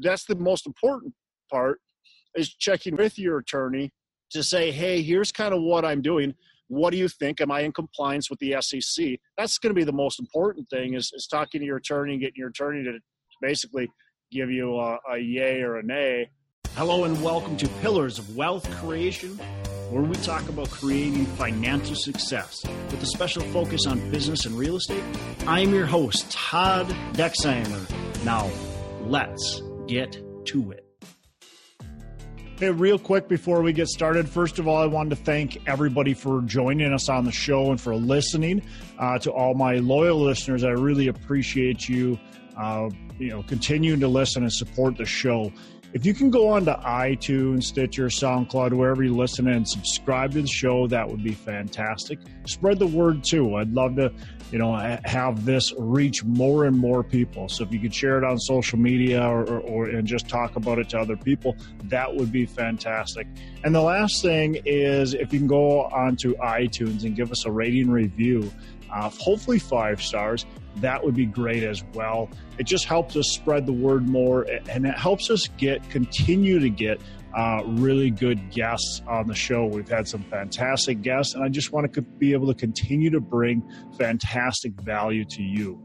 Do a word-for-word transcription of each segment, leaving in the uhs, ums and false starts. that's the most important part, is checking with your attorney to say, hey, here's kind of what I'm doing. What do you think? Am I in compliance with the S E C? That's going to be the most important thing, is, is talking to your attorney and getting your attorney to basically give you a, a yay or a nay. Hello and welcome to Pillars of Wealth Creation, where we talk about creating financial success with a special focus on business and real estate. I'm your host, Todd Dexheimer. Now, let's get to it. Hey, real quick before we get started, first of all, I wanted to thank everybody for joining us on the show and for listening. Uh, to all my loyal listeners, I really appreciate you, uh, you know, continuing to listen and support the show. If you can go on to iTunes, Stitcher, SoundCloud, wherever you listen, and subscribe to the show, that would be fantastic. Spread the word too. I'd love to, you know, have this reach more and more people. So if you could share it on social media or, or, or and just talk about it to other people, that would be fantastic. And the last thing is, if you can go on to iTunes and give us a rating review, uh, hopefully five stars, that would be great as well. It just helps us spread the word more, and it helps us get continue to get uh, really good guests on the show. We've had some fantastic guests, and I just want to be able to continue to bring fantastic value to you.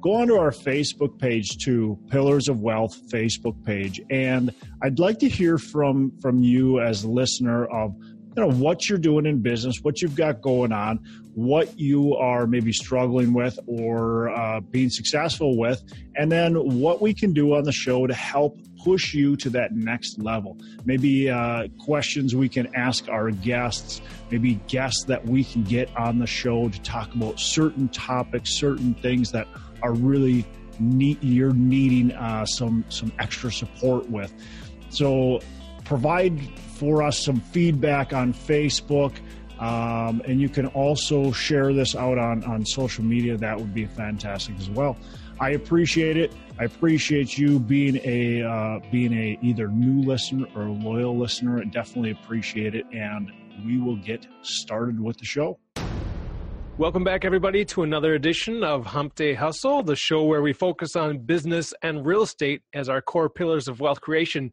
Go onto our Facebook page too, Pillars of Wealth Facebook page, and I'd like to hear from from you as a listener of, you know, what you're doing in business, what you've got going on, what you are maybe struggling with or uh, being successful with, and then what we can do on the show to help push you to that next level. Maybe uh, questions we can ask our guests, maybe guests that we can get on the show to talk about certain topics, certain things that are really neat, you're needing uh, some some extra support with. So provide for us some feedback on Facebook, um, and you can also share this out on, on social media. That would be fantastic as well. I appreciate it. I appreciate you being a uh, being a either new listener or a loyal listener. I definitely appreciate it, and we will get started with the show. Welcome back, everybody, to another edition of Hump Day Hustle, the show where we focus on business and real estate as our core pillars of wealth creation.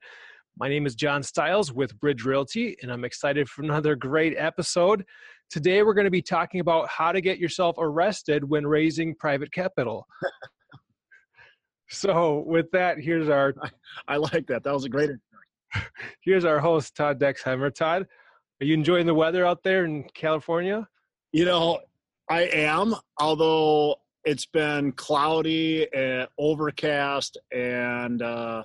My name is John Stiles with Bridge Realty, and I'm excited for another great episode. Today, we're going to be talking about how to get yourself arrested when raising private capital. So with that, here's our... I like that. That was a great... Here's our host, Todd Dexheimer. Todd, are you enjoying the weather out there in California? You know, I am, although it's been cloudy and overcast, and... Uh,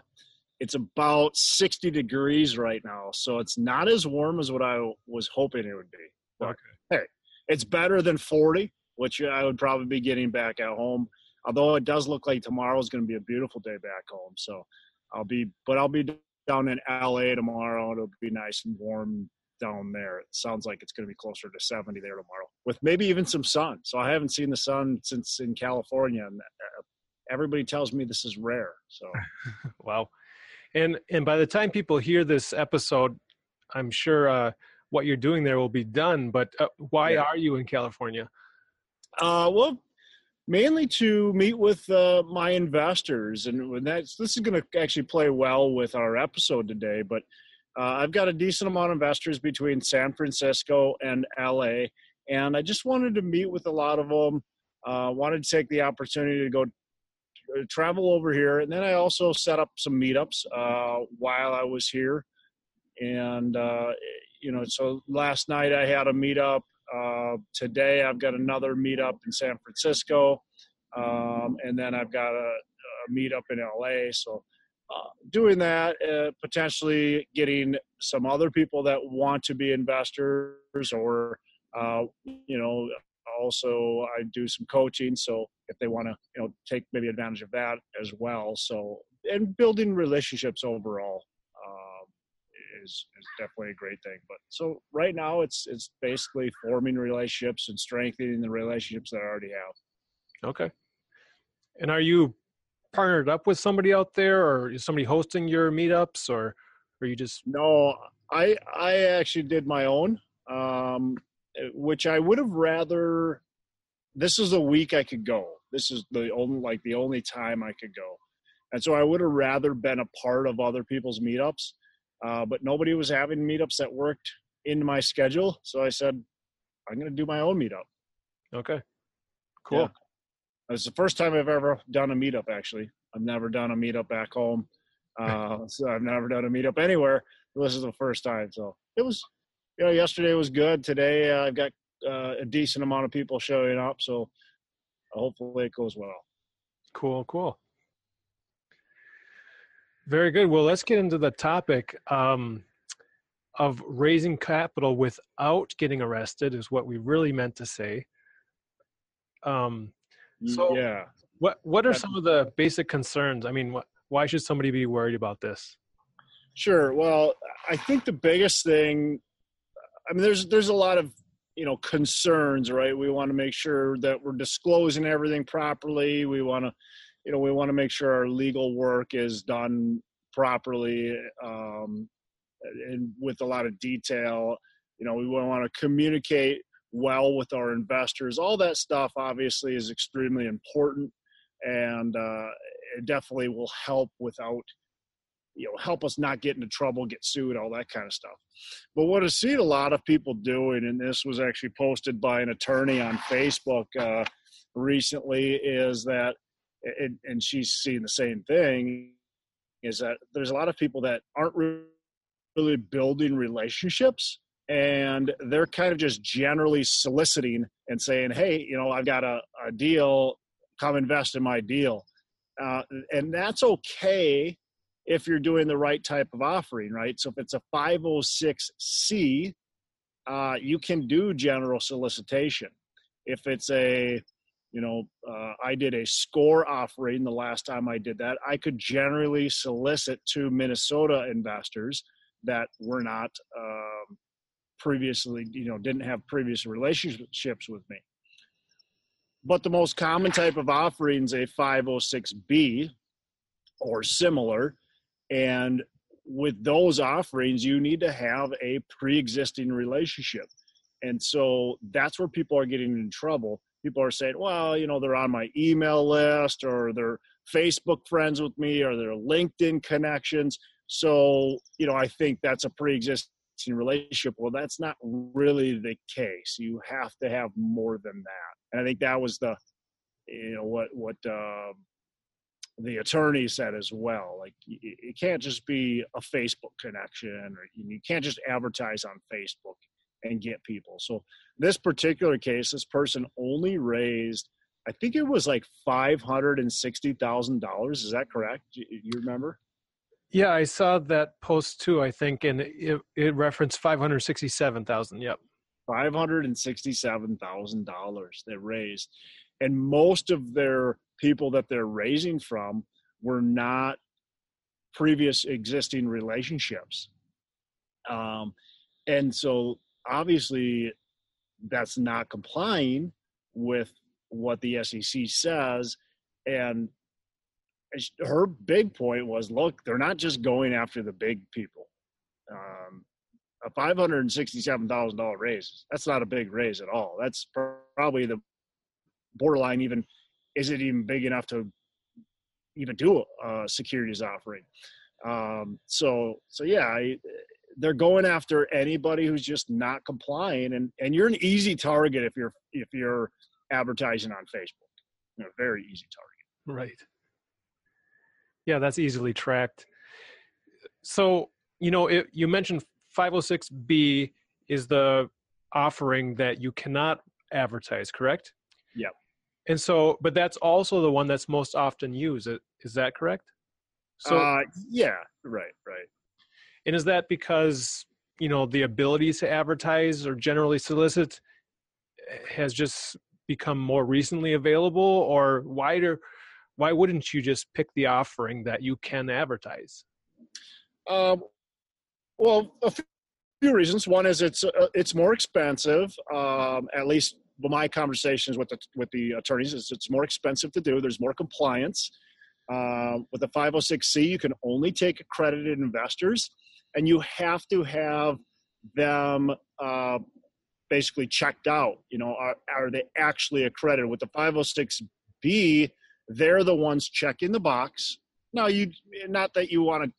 It's about sixty degrees right now, so it's not as warm as what I was hoping it would be. But, okay. Hey, it's better than forty, which I would probably be getting back at home, although it does look like tomorrow is going to be a beautiful day back home. So I'll be – but I'll be down in L A tomorrow. It'll be nice and warm down there. It sounds like it's going to be closer to seventy there tomorrow, with maybe even some sun. So I haven't seen the sun since in California, and everybody tells me this is rare. So wow. And and by the time people hear this episode, I'm sure uh, what you're doing there will be done. But uh, why yeah. are you in California? Uh, well, mainly to meet with uh, my investors. And that's, this is going to actually play well with our episode today. But uh, I've got a decent amount of investors between San Francisco and L A. And I just wanted to meet with a lot of them. Uh, wanted to take the opportunity to go travel over here, and then I also set up some meetups uh, while I was here, and uh, you know, so last night I had a meetup. Uh, today I've got another meetup in San Francisco, um, and then I've got a, a meetup in L A. So uh, doing that, uh, potentially getting some other people that want to be investors, or uh, you know. Also, I do some coaching, so if they want to, you know, take maybe advantage of that as well. So, and building relationships overall um, is is definitely a great thing. But so right now, it's it's basically forming relationships and strengthening the relationships that I already have. Okay. And are you partnered up with somebody out there, or is somebody hosting your meetups, or are you just? No, I I actually did my own. Um, Which I would have rather. This is the week I could go. This is the only like the only time I could go, And so I would have rather been a part of other people's meetups, uh, but nobody was having meetups that worked into my schedule. So I said, I'm going to do my own meetup. Okay, cool. Yeah. It's the first time I've ever done a meetup, actually. I've never done a meetup back home. Uh, so I've never done a meetup anywhere. This is the first time. So it was, you know, yesterday was good. Today uh, I've got uh, a decent amount of people showing up. So hopefully it goes well. Cool, cool. Very good. Well, let's get into the topic um, of raising capital without getting arrested is what we really meant to say. Um, so yeah. what, what are some of the basic concerns? I mean, what, why should somebody be worried about this? Sure. Well, I think the biggest thing, I mean, there's, there's a lot of, you know, concerns, right? We want to make sure that we're disclosing everything properly. We want to, you know, we want to make sure our legal work is done properly um, and with a lot of detail. You know, we want to communicate well with our investors. All that stuff obviously is extremely important, and uh, it definitely will help without, you know, help us not get into trouble, get sued, all that kind of stuff. But what I see a lot of people doing, and this was actually posted by an attorney on Facebook uh, recently, is that, and, and she's seeing the same thing, is that there's a lot of people that aren't really building relationships, and they're kind of just generally soliciting and saying, hey, you know, I've got a, a deal, come invest in my deal. Uh, and that's okay if you're doing the right type of offering, right? So if it's a five oh six C, uh, you can do general solicitation. If it's a, you know, uh, I did a score offering the last time I did that, I could generally solicit to Minnesota investors that were not um, previously, you know, didn't have previous relationships with me. But the most common type of offering is a five oh six B or similar. And with those offerings, you need to have a pre-existing relationship. And so that's where people are getting in trouble. People are saying, well, you know, they're on my email list, or they're Facebook friends with me, or they're LinkedIn connections. So, you know, I think that's a pre-existing relationship. Well, that's not really the case. You have to have more than that. And I think that was the, you know, what, what, um, the attorney said as well. Like, it can't just be a Facebook connection, or you can't just advertise on Facebook and get people. So this particular case, this person only raised, I think it was like five hundred sixty thousand dollars. Is that correct? You remember? Yeah, I saw that post too, I think, and it, it referenced five hundred sixty-seven thousand dollars. Yep. five hundred sixty-seven thousand dollars they raised. And most of their people that they're raising from were not previous existing relationships. Um, and so obviously that's not complying with what the S E C says. And her big point was, look, they're not just going after the big people. Um, a five hundred sixty-seven thousand dollars raise, that's not a big raise at all. That's probably the borderline, even, is it even big enough to even do a securities offering? Um, so, so yeah, I, they're going after anybody who's just not complying, and, and you're an easy target if you're, if you're advertising on Facebook. You're a very easy target. Right. Yeah, that's easily tracked. So, you know, it, you mentioned five oh six B is the offering that you cannot advertise, correct? Yeah. And so, but that's also the one that's most often used. Is that correct? So, uh, yeah, right, right. And is that because, you know, the ability to advertise or generally solicit has just become more recently available, or wider? Why wouldn't you just pick the offering that you can advertise? Um, well, a few reasons. One is it's uh, it's more expensive, um, at least. But my conversations with the with the attorneys is it's more expensive to do. There's more compliance. Uh, with the five oh six C, you can only take accredited investors, and you have to have them uh, basically checked out. You know, are, are they actually accredited? With the five oh six B, they're the ones checking the box No, you, not that you want to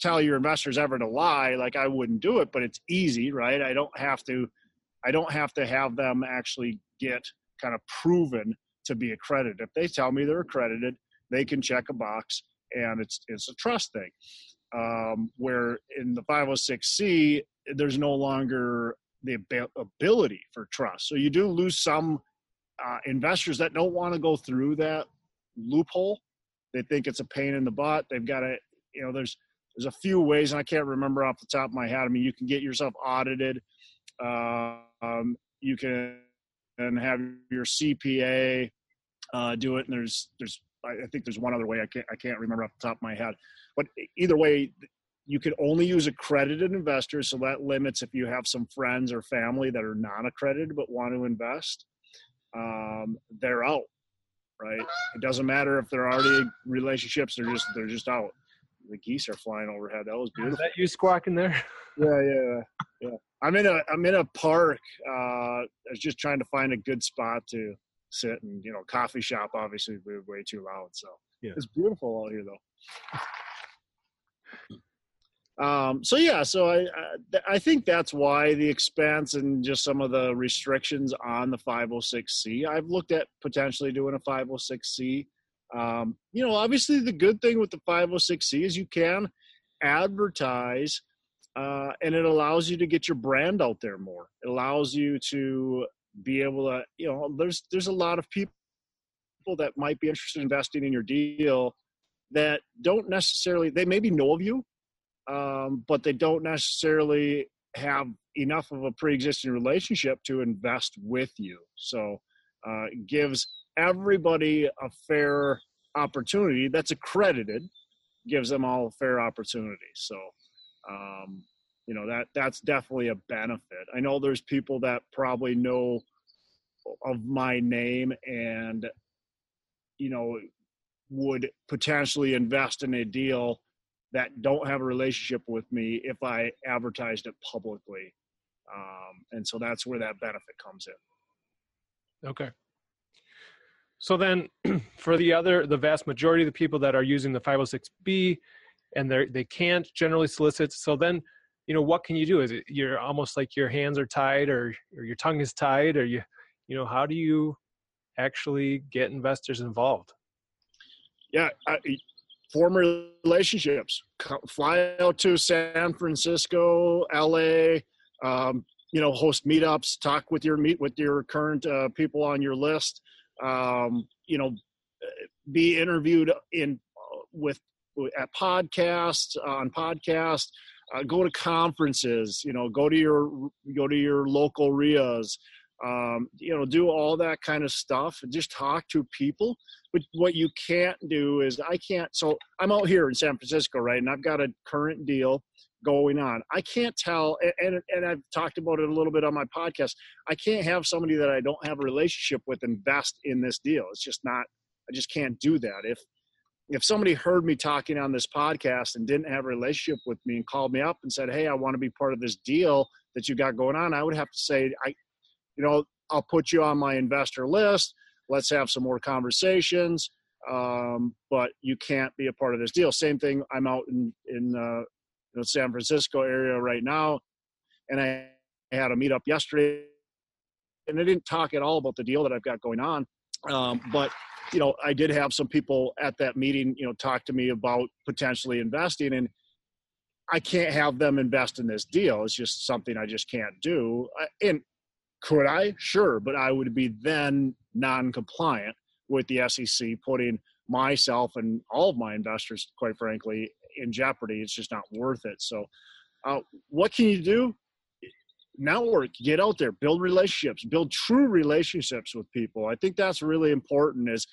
tell your investors ever to lie, like I wouldn't do it, but it's easy, right? I don't have to, I don't have to have them actually get kind of proven to be accredited. If they tell me they're accredited, they can check a box, and it's, it's a trust thing. Um, where in the five oh six C, there's no longer the ability for trust. So you do lose some uh, investors that don't want to go through that loophole. They think it's a pain in the butt. They've got to, you know, there's, there's a few ways, and I can't remember off the top of my head. I mean, you can get yourself audited. Uh, um, you can and have your C P A uh, do it. And there's, there's, I think there's one other way. I can't, I can't remember off the top of my head, but either way, you can only use accredited investors. So that limits if you have some friends or family that are non-accredited but want to invest, um, they're out, right? It doesn't matter if they're already relationships. They're just, they're just out. The geese are flying overhead. That was beautiful. Is that you squawking there? Yeah, yeah, yeah. I'm in a, I'm in a park. Uh, I was just trying to find a good spot to sit, and, you know, coffee shop, obviously we were way too loud. So yeah. It's beautiful out here though. Um, so yeah, so I, I, I think that's why the expense and just some of the restrictions on the five oh six C. I've looked at potentially doing a five oh six C. Um, you know, obviously the good thing with the five oh six C is you can advertise, uh, and it allows you to get your brand out there more. It allows you to be able to, you know, there's, there's a lot of people that might be interested in investing in your deal that don't necessarily, they maybe know of you, um, but they don't necessarily have enough of a pre-existing relationship to invest with you. So, uh, it gives everybody a fair opportunity that's accredited, gives them all a fair opportunity. So, um, you know, that that's definitely a benefit. I know there's people that probably know of my name and, you know, would potentially invest in a deal that don't have a relationship with me if I advertised it publicly. Um, and so that's where that benefit comes in. Okay. So then for the other, the vast majority of the people that are using the five oh six B and they they can't generally solicit. So then, you know, what can you do? Is it, you're almost like your hands are tied, or, or your tongue is tied, or you, you know, how do you actually get investors involved? Yeah. I, form relationships, fly out to San Francisco, L A, um, you know, host meetups, talk with your meet with your current uh, people on your list. Um, you know, be interviewed in uh, with at podcasts on podcasts, uh, go to conferences, you know, go to your, go to your local R I As, um, you know, do all that kind of stuff and just talk to people. But what you can't do is I can't, so I'm out here in San Francisco, right? And I've got a current deal going on. I can't tell, and and I've talked about it a little bit on my podcast, I can't have somebody that I don't have a relationship with invest in this deal. It's just not, I just can't do that. If if somebody heard me talking on this podcast and didn't have a relationship with me and called me up and said, hey, I want to be part of this deal that you got going on, I would have to say, I, you know, I'll put you on my investor list. Let's have some more conversations. Um, but you can't be a part of this deal. Same thing. I'm out in, in, uh, the San Francisco area right now, and I had a meetup yesterday, and I didn't talk at all about the deal that I've got going on, um, but you know, I did have some people at that meeting, you know, talk to me about potentially investing, and I can't have them invest in this deal. It's just something I just can't do. And could I? Sure, but I would be then non-compliant with the S E C, putting myself and all of my investors, quite frankly, in jeopardy. It's just not worth it. So uh, what can you do? Network, get out there, build relationships, build true relationships with people. I think that's really important is,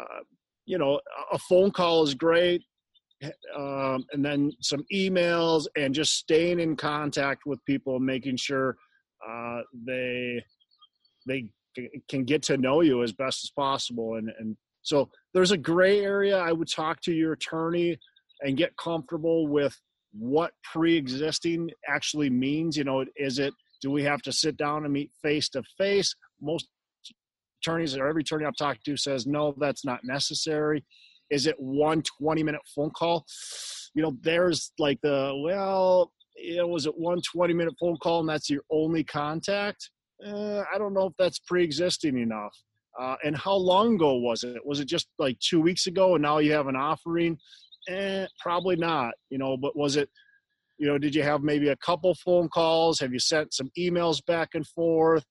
uh, you know, a phone call is great. Um, and then some emails and just staying in contact with people and making sure uh, they, they can get to know you as best as possible. And, and so there's a gray area. I would talk to your attorney and get comfortable with what pre-existing actually means. You know, is it, do we have to sit down and meet face to face? Most attorneys, or every attorney I've talked to, says, no, that's not necessary. Is it one twenty-minute phone call? You know, there's like the, well, you know, was it one twenty-minute phone call and that's your only contact? Uh, I don't know if that's pre-existing enough. Uh, and how long ago was it? Was it just like two weeks ago and now you have an offering? Eh, probably not, you know, but was it, you know, did you have maybe a couple phone calls? Have you sent some emails back and forth?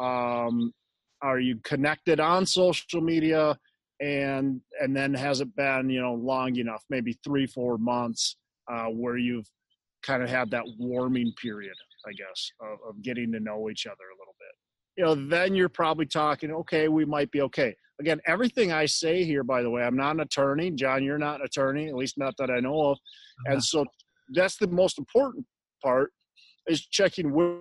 Um, are you connected on social media? And, and then has it been, you know, long enough, maybe three, four months uh, where you've kind of had that warming period, I guess, of, of getting to know each other a little bit. You know, then you're probably talking, okay, we might be okay. Again, everything I say here, by the way, I'm not an attorney. John, you're not an attorney, at least not that I know of. Mm-hmm. And so that's the most important part, is checking with,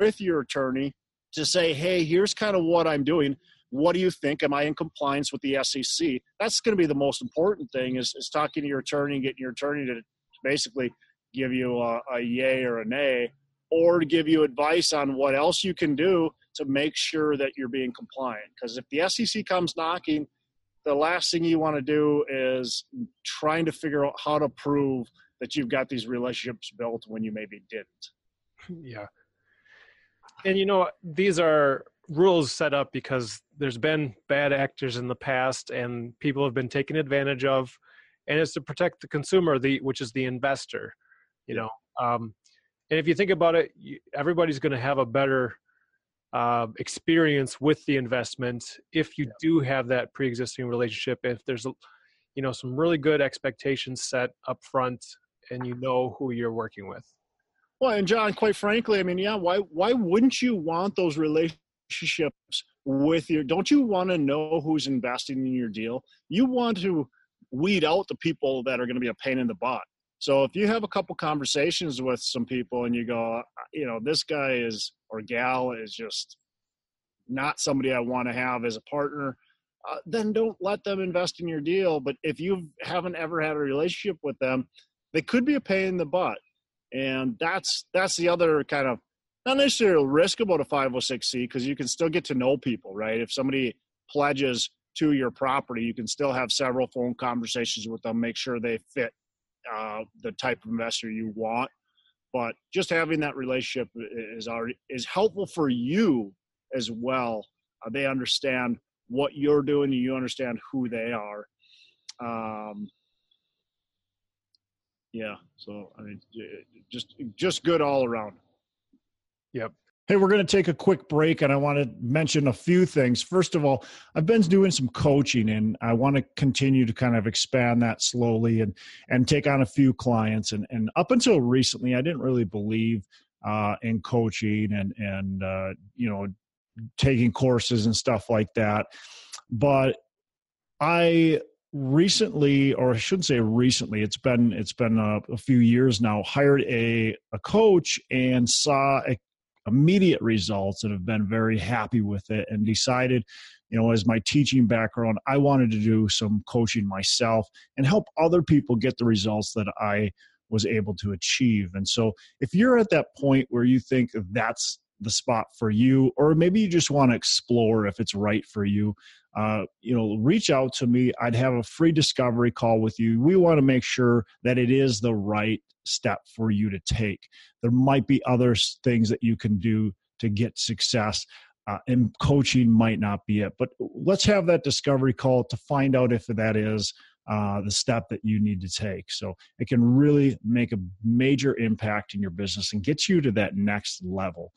with your attorney to say, hey, here's kind of what I'm doing. What do you think? Am I in compliance with the S E C? That's going to be the most important thing, is, is talking to your attorney and getting your attorney to basically give you a, a yay or a nay, or to give you advice on what else you can do to make sure that you're being compliant. Because if the S E C comes knocking, the last thing you want to do is trying to figure out how to prove that you've got these relationships built when you maybe didn't. Yeah. And you know, these are rules set up because there's been bad actors in the past and people have been taken advantage of, and it's to protect the consumer, the which is the investor, you know. Um, and if you think about it, you, everybody's going to have a better Uh, experience with the investment if you yeah. do have that pre-existing relationship, if there's, you know, some really good expectations set up front and you know who you're working with. Well, and John, quite frankly, I mean, yeah, why why wouldn't you want those relationships with your, don't you want to know who's investing in your deal? You want to weed out the people that are going to be a pain in the butt. So if you have a couple conversations with some people and you go, you know, this guy is, or gal is just not somebody I want to have as a partner, uh, then don't let them invest in your deal. But if you haven't ever had a relationship with them, they could be a pain in the butt. And that's that's the other kind of, not necessarily a risk about a five oh six C, because you can still get to know people, right? If somebody pledges to your property, you can still have several phone conversations with them, make sure they fit uh, the type of investor you want. But just having that relationship is already is helpful for you as well. Uh, they understand what you're doing, and you understand who they are. Um, yeah, so I mean, just just good all around. Yep. Hey, we're going to take a quick break, and I want to mention a few things. First of all, I've been doing some coaching, and I want to continue to kind of expand that slowly and and take on a few clients. And and up until recently, I didn't really believe uh, in coaching and, and uh, you know, taking courses and stuff like that. But I recently, or I shouldn't say recently, it's been it's been a, a few years now, hired a, a coach and saw a immediate results and have been very happy with it, and decided, you know, as my teaching background, I wanted to do some coaching myself and help other people get the results that I was able to achieve. And so if you're at that point where you think that's the spot for you, or maybe you just want to explore if it's right for you, uh, you know, reach out to me. I'd have a free discovery call with you. We want to make sure that it is the right step for you to take. There might be other things that you can do to get success, uh, and coaching might not be it. But let's have that discovery call to find out if that is uh, the step that you need to take. So it can really make a major impact in your business and get you to that next level.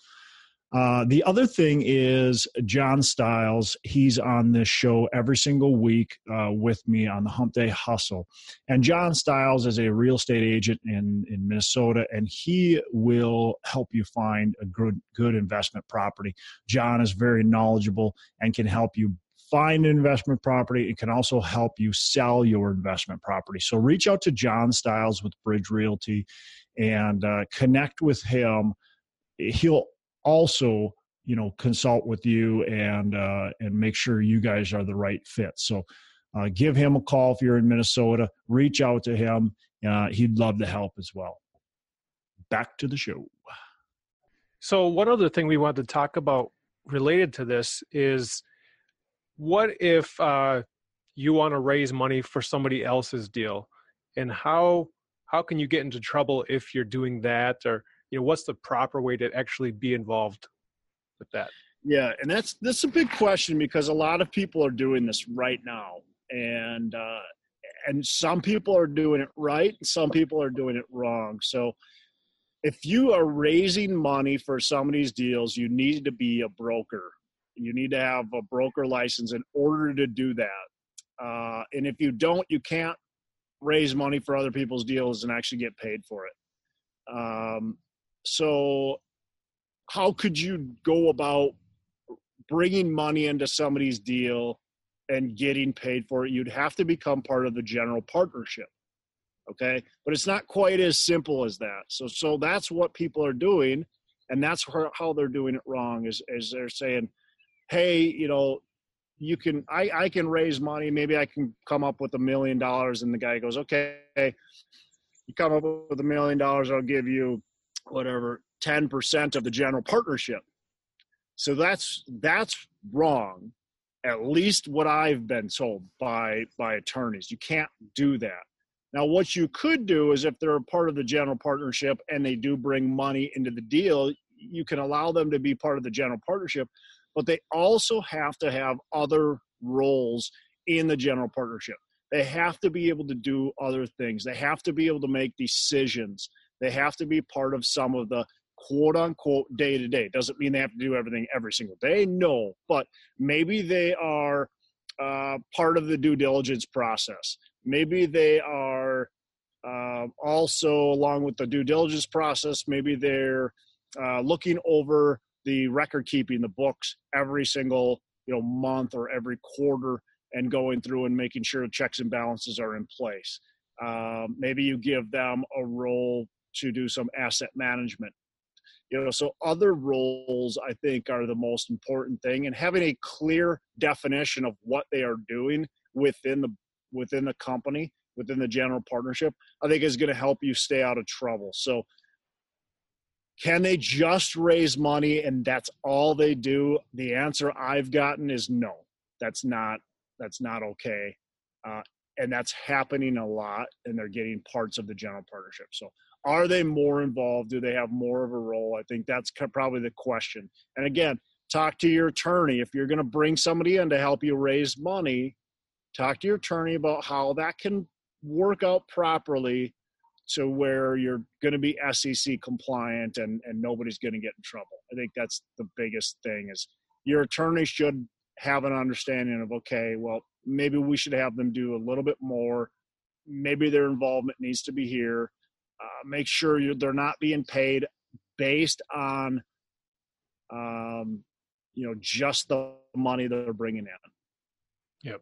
Uh, the other thing is John Stiles. He's on this show every single week uh, with me on the Hump Day Hustle. And John Stiles is a real estate agent in, in Minnesota, and he will help you find a good, good investment property. John is very knowledgeable and can help you find an investment property. It can also help you sell your investment property. So reach out to John Stiles with Bridge Realty and uh, connect with him. He'll also, you know, consult with you and uh, and make sure you guys are the right fit. So uh, give him a call if you're in Minnesota. Reach out to him. Uh, he'd love to help as well. Back to the show. So one other thing we wanted to talk about related to this is, what if uh, you want to raise money for somebody else's deal, and how how can you get into trouble if you're doing that, or you know, what's the proper way to actually be involved with that? Yeah, and that's that's a big question, because a lot of people are doing this right now, and uh, and some people are doing it right, and some people are doing it wrong. So if you are raising money for somebody's deals, you need to be a broker. You need to have a broker license in order to do that. Uh, and if you don't, you can't raise money for other people's deals and actually get paid for it. Um, so how could you go about bringing money into somebody's deal and getting paid for it? You'd have to become part of the general partnership. Okay. But it's not quite as simple as that. So, so that's what people are doing. And that's how they're doing it wrong, is, is they're saying, hey, you know, you can, I, I can raise money. Maybe I can come up with a million dollars. And the guy goes, okay, you come up with a million dollars, I'll give you whatever, ten percent of the general partnership. So that's, that's wrong. At least what I've been told by, by attorneys, you can't do that. Now, what you could do is, if they're a part of the general partnership and they do bring money into the deal, you can allow them to be part of the general partnership, but they also have to have other roles in the general partnership. They have to be able to do other things. They have to be able to make decisions. They have to be part of some of the quote unquote day to day. Doesn't mean they have to do everything every single day. No, but maybe they are uh, part of the due diligence process. Maybe they are uh, also, along with the due diligence process, maybe they're uh, looking over the record keeping, the books, every single you know month or every quarter, and going through and making sure checks and balances are in place. Um, maybe you give them a role to do some asset management. You know, so other roles, I think, are the most important thing, and having a clear definition of what they are doing within the within the company, within the general partnership, I think is going to help you stay out of trouble. So can they just raise money and that's all they do? The answer I've gotten is no, that's not, that's not okay. Uh, and that's happening a lot, and they're getting parts of the general partnership. So are they more involved? Do they have more of a role? I think that's probably the question. And again, talk to your attorney. If you're going to bring somebody in to help you raise money, talk to your attorney about how that can work out properly to where you're going to be S E C compliant and, and nobody's going to get in trouble. I think that's the biggest thing, is your attorney should have an understanding of, okay, well, maybe we should have them do a little bit more. Maybe their involvement needs to be here. Uh, make sure you're, they're not being paid based on, um, you know, just the money that they're bringing in. Yep.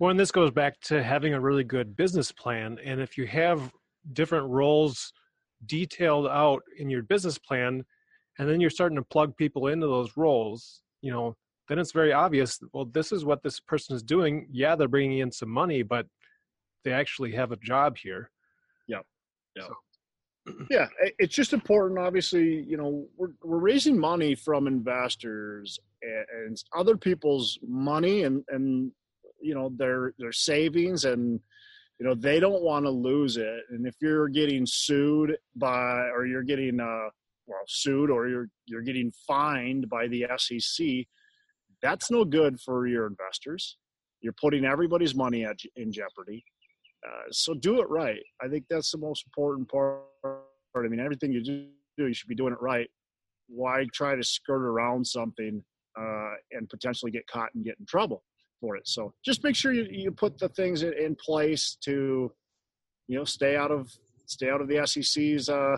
Well, and this goes back to having a really good business plan. And if you have different roles detailed out in your business plan, and then you're starting to plug people into those roles, you know, then it's very obvious, well, this is what this person is doing. Yeah, they're bringing in some money, but they actually have a job here. Yeah. Yeah. So. Yeah. It's just important. Obviously, you know, we're, we're raising money from investors and, and it's other people's money, and, and, you know, their, their savings, and, you know, they don't want to lose it. And if you're getting sued by, or you're getting, uh, well, sued, or you're, you're getting fined by the S E C, that's no good for your investors. You're putting everybody's money at, in jeopardy. Uh, so do it right. I think that's the most important part. I mean, everything you do, you should be doing it right. Why try to skirt around something uh, and potentially get caught and get in trouble for it? So just make sure you, you put the things in, in place to, you know, stay out of, stay out of the S E C's uh,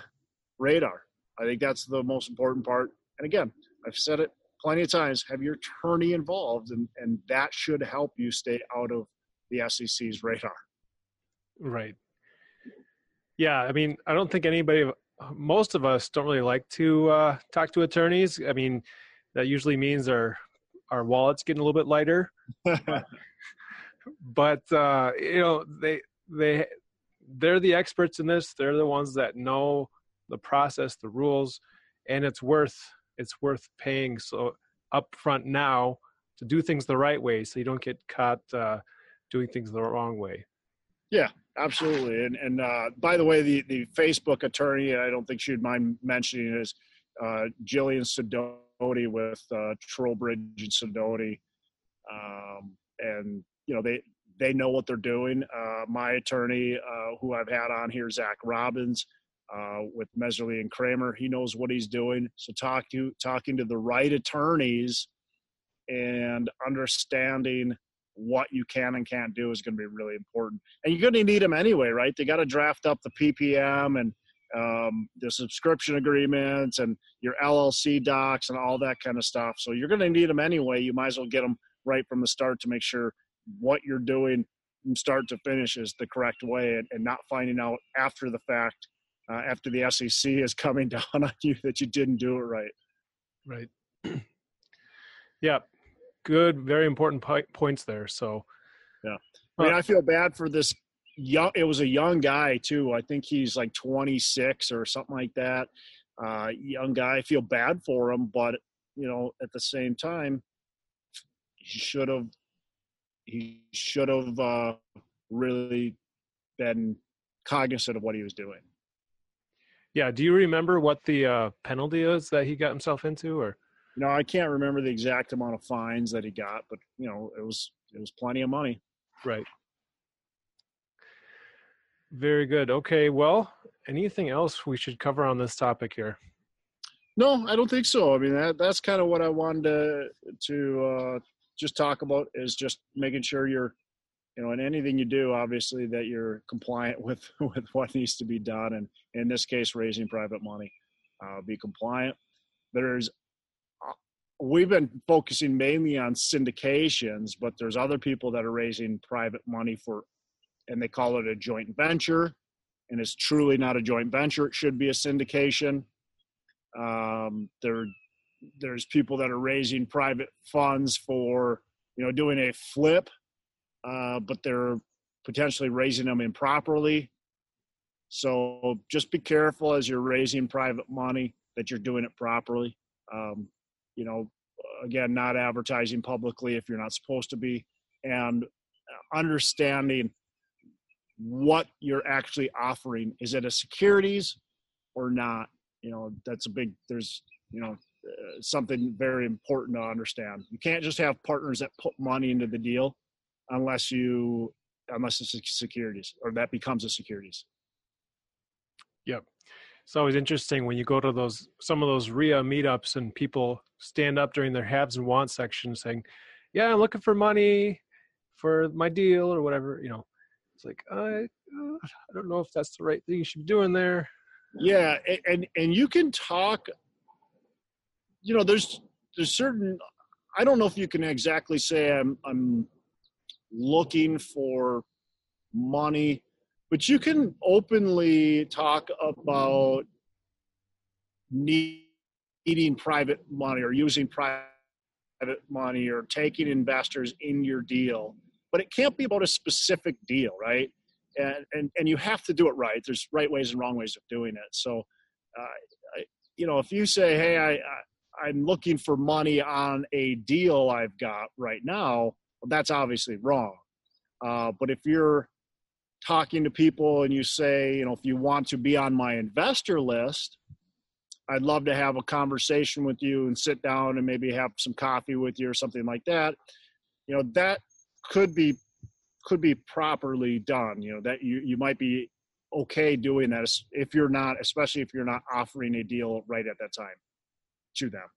radar. I think that's the most important part. And again, I've said it plenty of times, have your attorney involved, and, and that should help you stay out of the S E C's radar. Right. Yeah. I mean, I don't think anybody, most of us don't really like to uh, talk to attorneys. I mean, that usually means our, our wallet's getting a little bit lighter. But uh, you know, they they they're the experts in this. They're the ones that know the process, the rules, and it's worth it's worth paying so upfront now to do things the right way, so you don't get caught uh, doing things the wrong way. Yeah, absolutely. And and uh, by the way, the, the Facebook attorney, I don't think she'd mind mentioning it, is uh, Jillian Sidoti with uh, Trollbridge and Sidoti. Um, and, you know, they, they know what they're doing. Uh, my attorney, uh, who I've had on here, Zach Robbins uh, with Messerly and Kramer, he knows what he's doing. So talk to, talking to the right attorneys and understanding what you can and can't do is going to be really important. And you're going to need them anyway, right? They got to draft up the P P M and um, the subscription agreements and your L L C docs and all that kind of stuff. So you're going to need them anyway. You might as well get them right from the start to make sure what you're doing from start to finish is the correct way, and, and not finding out after the fact, uh, after the S E C is coming down on you, that you didn't do it right. Right. Yeah. Good. Very important po- points there. So, yeah, I mean, I feel bad for this young, it was a young guy too. I think he's like twenty-six or something like that. Uh, young guy, I feel bad for him, but you know, at the same time, he should have, he should have uh, really been cognizant of what he was doing. Yeah. Do you remember what the uh, penalty is that he got himself into, or? You know, I can't remember the exact amount of fines that he got, but you know, it was, it was plenty of money. Right. Very good. Okay. Well, anything else we should cover on this topic here? No, I don't think so. I mean, that, that's kind of what I wanted to, to, uh, just talk about, is just making sure you're, you know, in anything you do, obviously that you're compliant with, with what needs to be done. And in this case, raising private money, uh, be compliant. There's, we've been focusing mainly on syndications, but there's other people that are raising private money for, and they call it a joint venture, and it's truly not a joint venture. It should be a syndication. Um, there, there's people that are raising private funds for, you know, doing a flip, uh, but they're potentially raising them improperly. So just be careful as you're raising private money that you're doing it properly. Um, you know, again, not advertising publicly if you're not supposed to be, and understanding what you're actually offering. Is it a securities or not? You know, that's a big, there's, you know, uh, something very important to understand. You can't just have partners that put money into the deal unless you, unless it's securities, or that becomes a securities. Yep. It's always interesting when you go to those, some of those R I A meetups, and people stand up during their haves and wants section saying, yeah, I'm looking for money for my deal or whatever, you know. It's like, I, I don't know if that's the right thing you should be doing there. Yeah. And, and you can talk, you know, there's, there's certain, I don't know if you can exactly say I'm, I'm looking for money, but you can openly talk about needing private money or using private money or taking investors in your deal, but it can't be about a specific deal, right? And and, and you have to do it right. There's right ways and wrong ways of doing it. So, uh, I, you know, if you say, hey, I, I, I'm looking for money on a deal I've got right now, well, that's obviously wrong. Uh, but if you're talking to people and you say, you know, if you want to be on my investor list, I'd love to have a conversation with you and sit down and maybe have some coffee with you or something like that. You know, that could be, could be properly done. You know, that you, you might be okay doing that if you're not, especially if you're not offering a deal right at that time to them.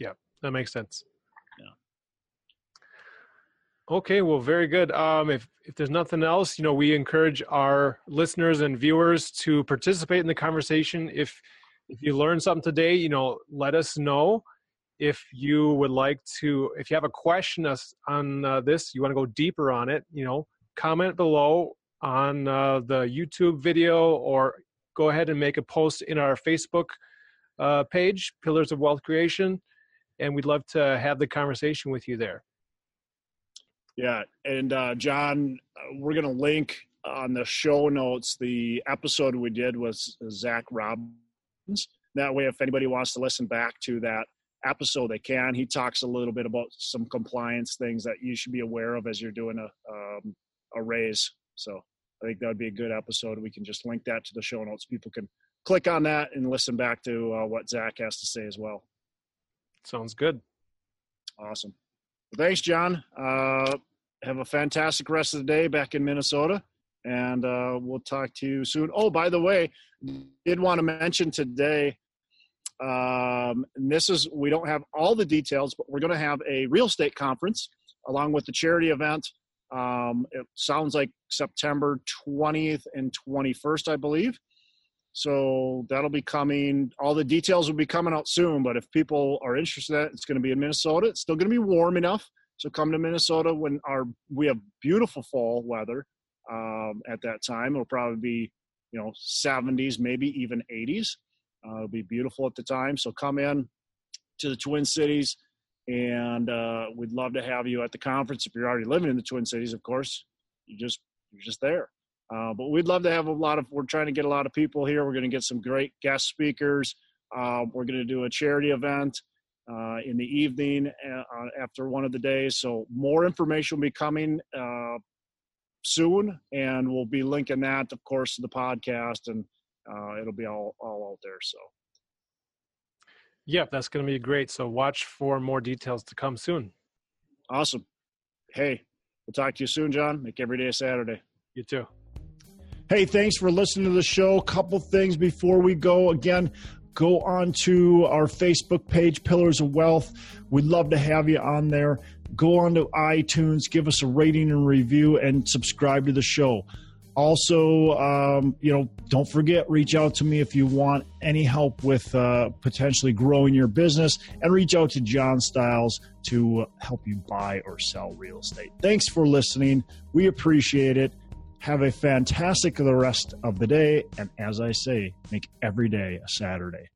Yeah, that makes sense. Okay, well, very good. Um, if, if there's nothing else, you know, we encourage our listeners and viewers to participate in the conversation. If if you learned something today, you know, let us know. If you would like to, if you have a question on uh, this, you want to go deeper on it, you know, comment below on uh, the YouTube video, or go ahead and make a post in our Facebook uh, page, Pillars of Wealth Creation, and we'd love to have the conversation with you there. Yeah. And uh, John, we're going to link on the show notes the episode we did with Zach Robbins. That way, if anybody wants to listen back to that, episode I can. He talks a little bit about some compliance things that you should be aware of as you're doing a um, a raise. So I think that would be a good episode. We can just link that to the show notes. People can click on that and listen back to uh, what Zach has to say as well. Sounds good. Awesome. Well, thanks, John. Uh, have a fantastic rest of the day back in Minnesota, and uh, we'll talk to you soon. Oh, by the way, did want to mention today, um, and this is, we don't have all the details, but we're going to have a real estate conference along with the charity event. Um, it sounds like September twentieth and twenty-first, I believe. So that'll be coming. All the details will be coming out soon, but if people are interested in that, it's going to be in Minnesota. It's still going to be warm enough. So come to Minnesota when our, we have beautiful fall weather. Um, at that time, it'll probably be, you know, seventies, maybe even eighties. Uh, it'll be beautiful at the time. So come in to the Twin Cities, and uh, we'd love to have you at the conference. If you're already living in the Twin Cities, of course, you just, you're just there. Uh, but we'd love to have a lot of, we're trying to get a lot of people here. We're going to get some great guest speakers. Uh, we're going to do a charity event uh, in the evening uh, after one of the days. So more information will be coming uh, soon, and we'll be linking that, of course, to the podcast, and uh, it'll be all, all out there. So. Yeah, that's going to be great. So watch for more details to come soon. Awesome. Hey, we'll talk to you soon, John. Make every day a Saturday. You too. Hey, thanks for listening to the show. A couple things before we go. Again, go on to our Facebook page, Pillars of Wealth. We'd love to have you on there. Go on to iTunes, give us a rating and review, and subscribe to the show. Also, um, you know, don't forget, reach out to me if you want any help with uh, potentially growing your business, and reach out to John Stiles to help you buy or sell real estate. Thanks for listening. We appreciate it. Have a fantastic the rest of the day. And as I say, make every day a Saturday.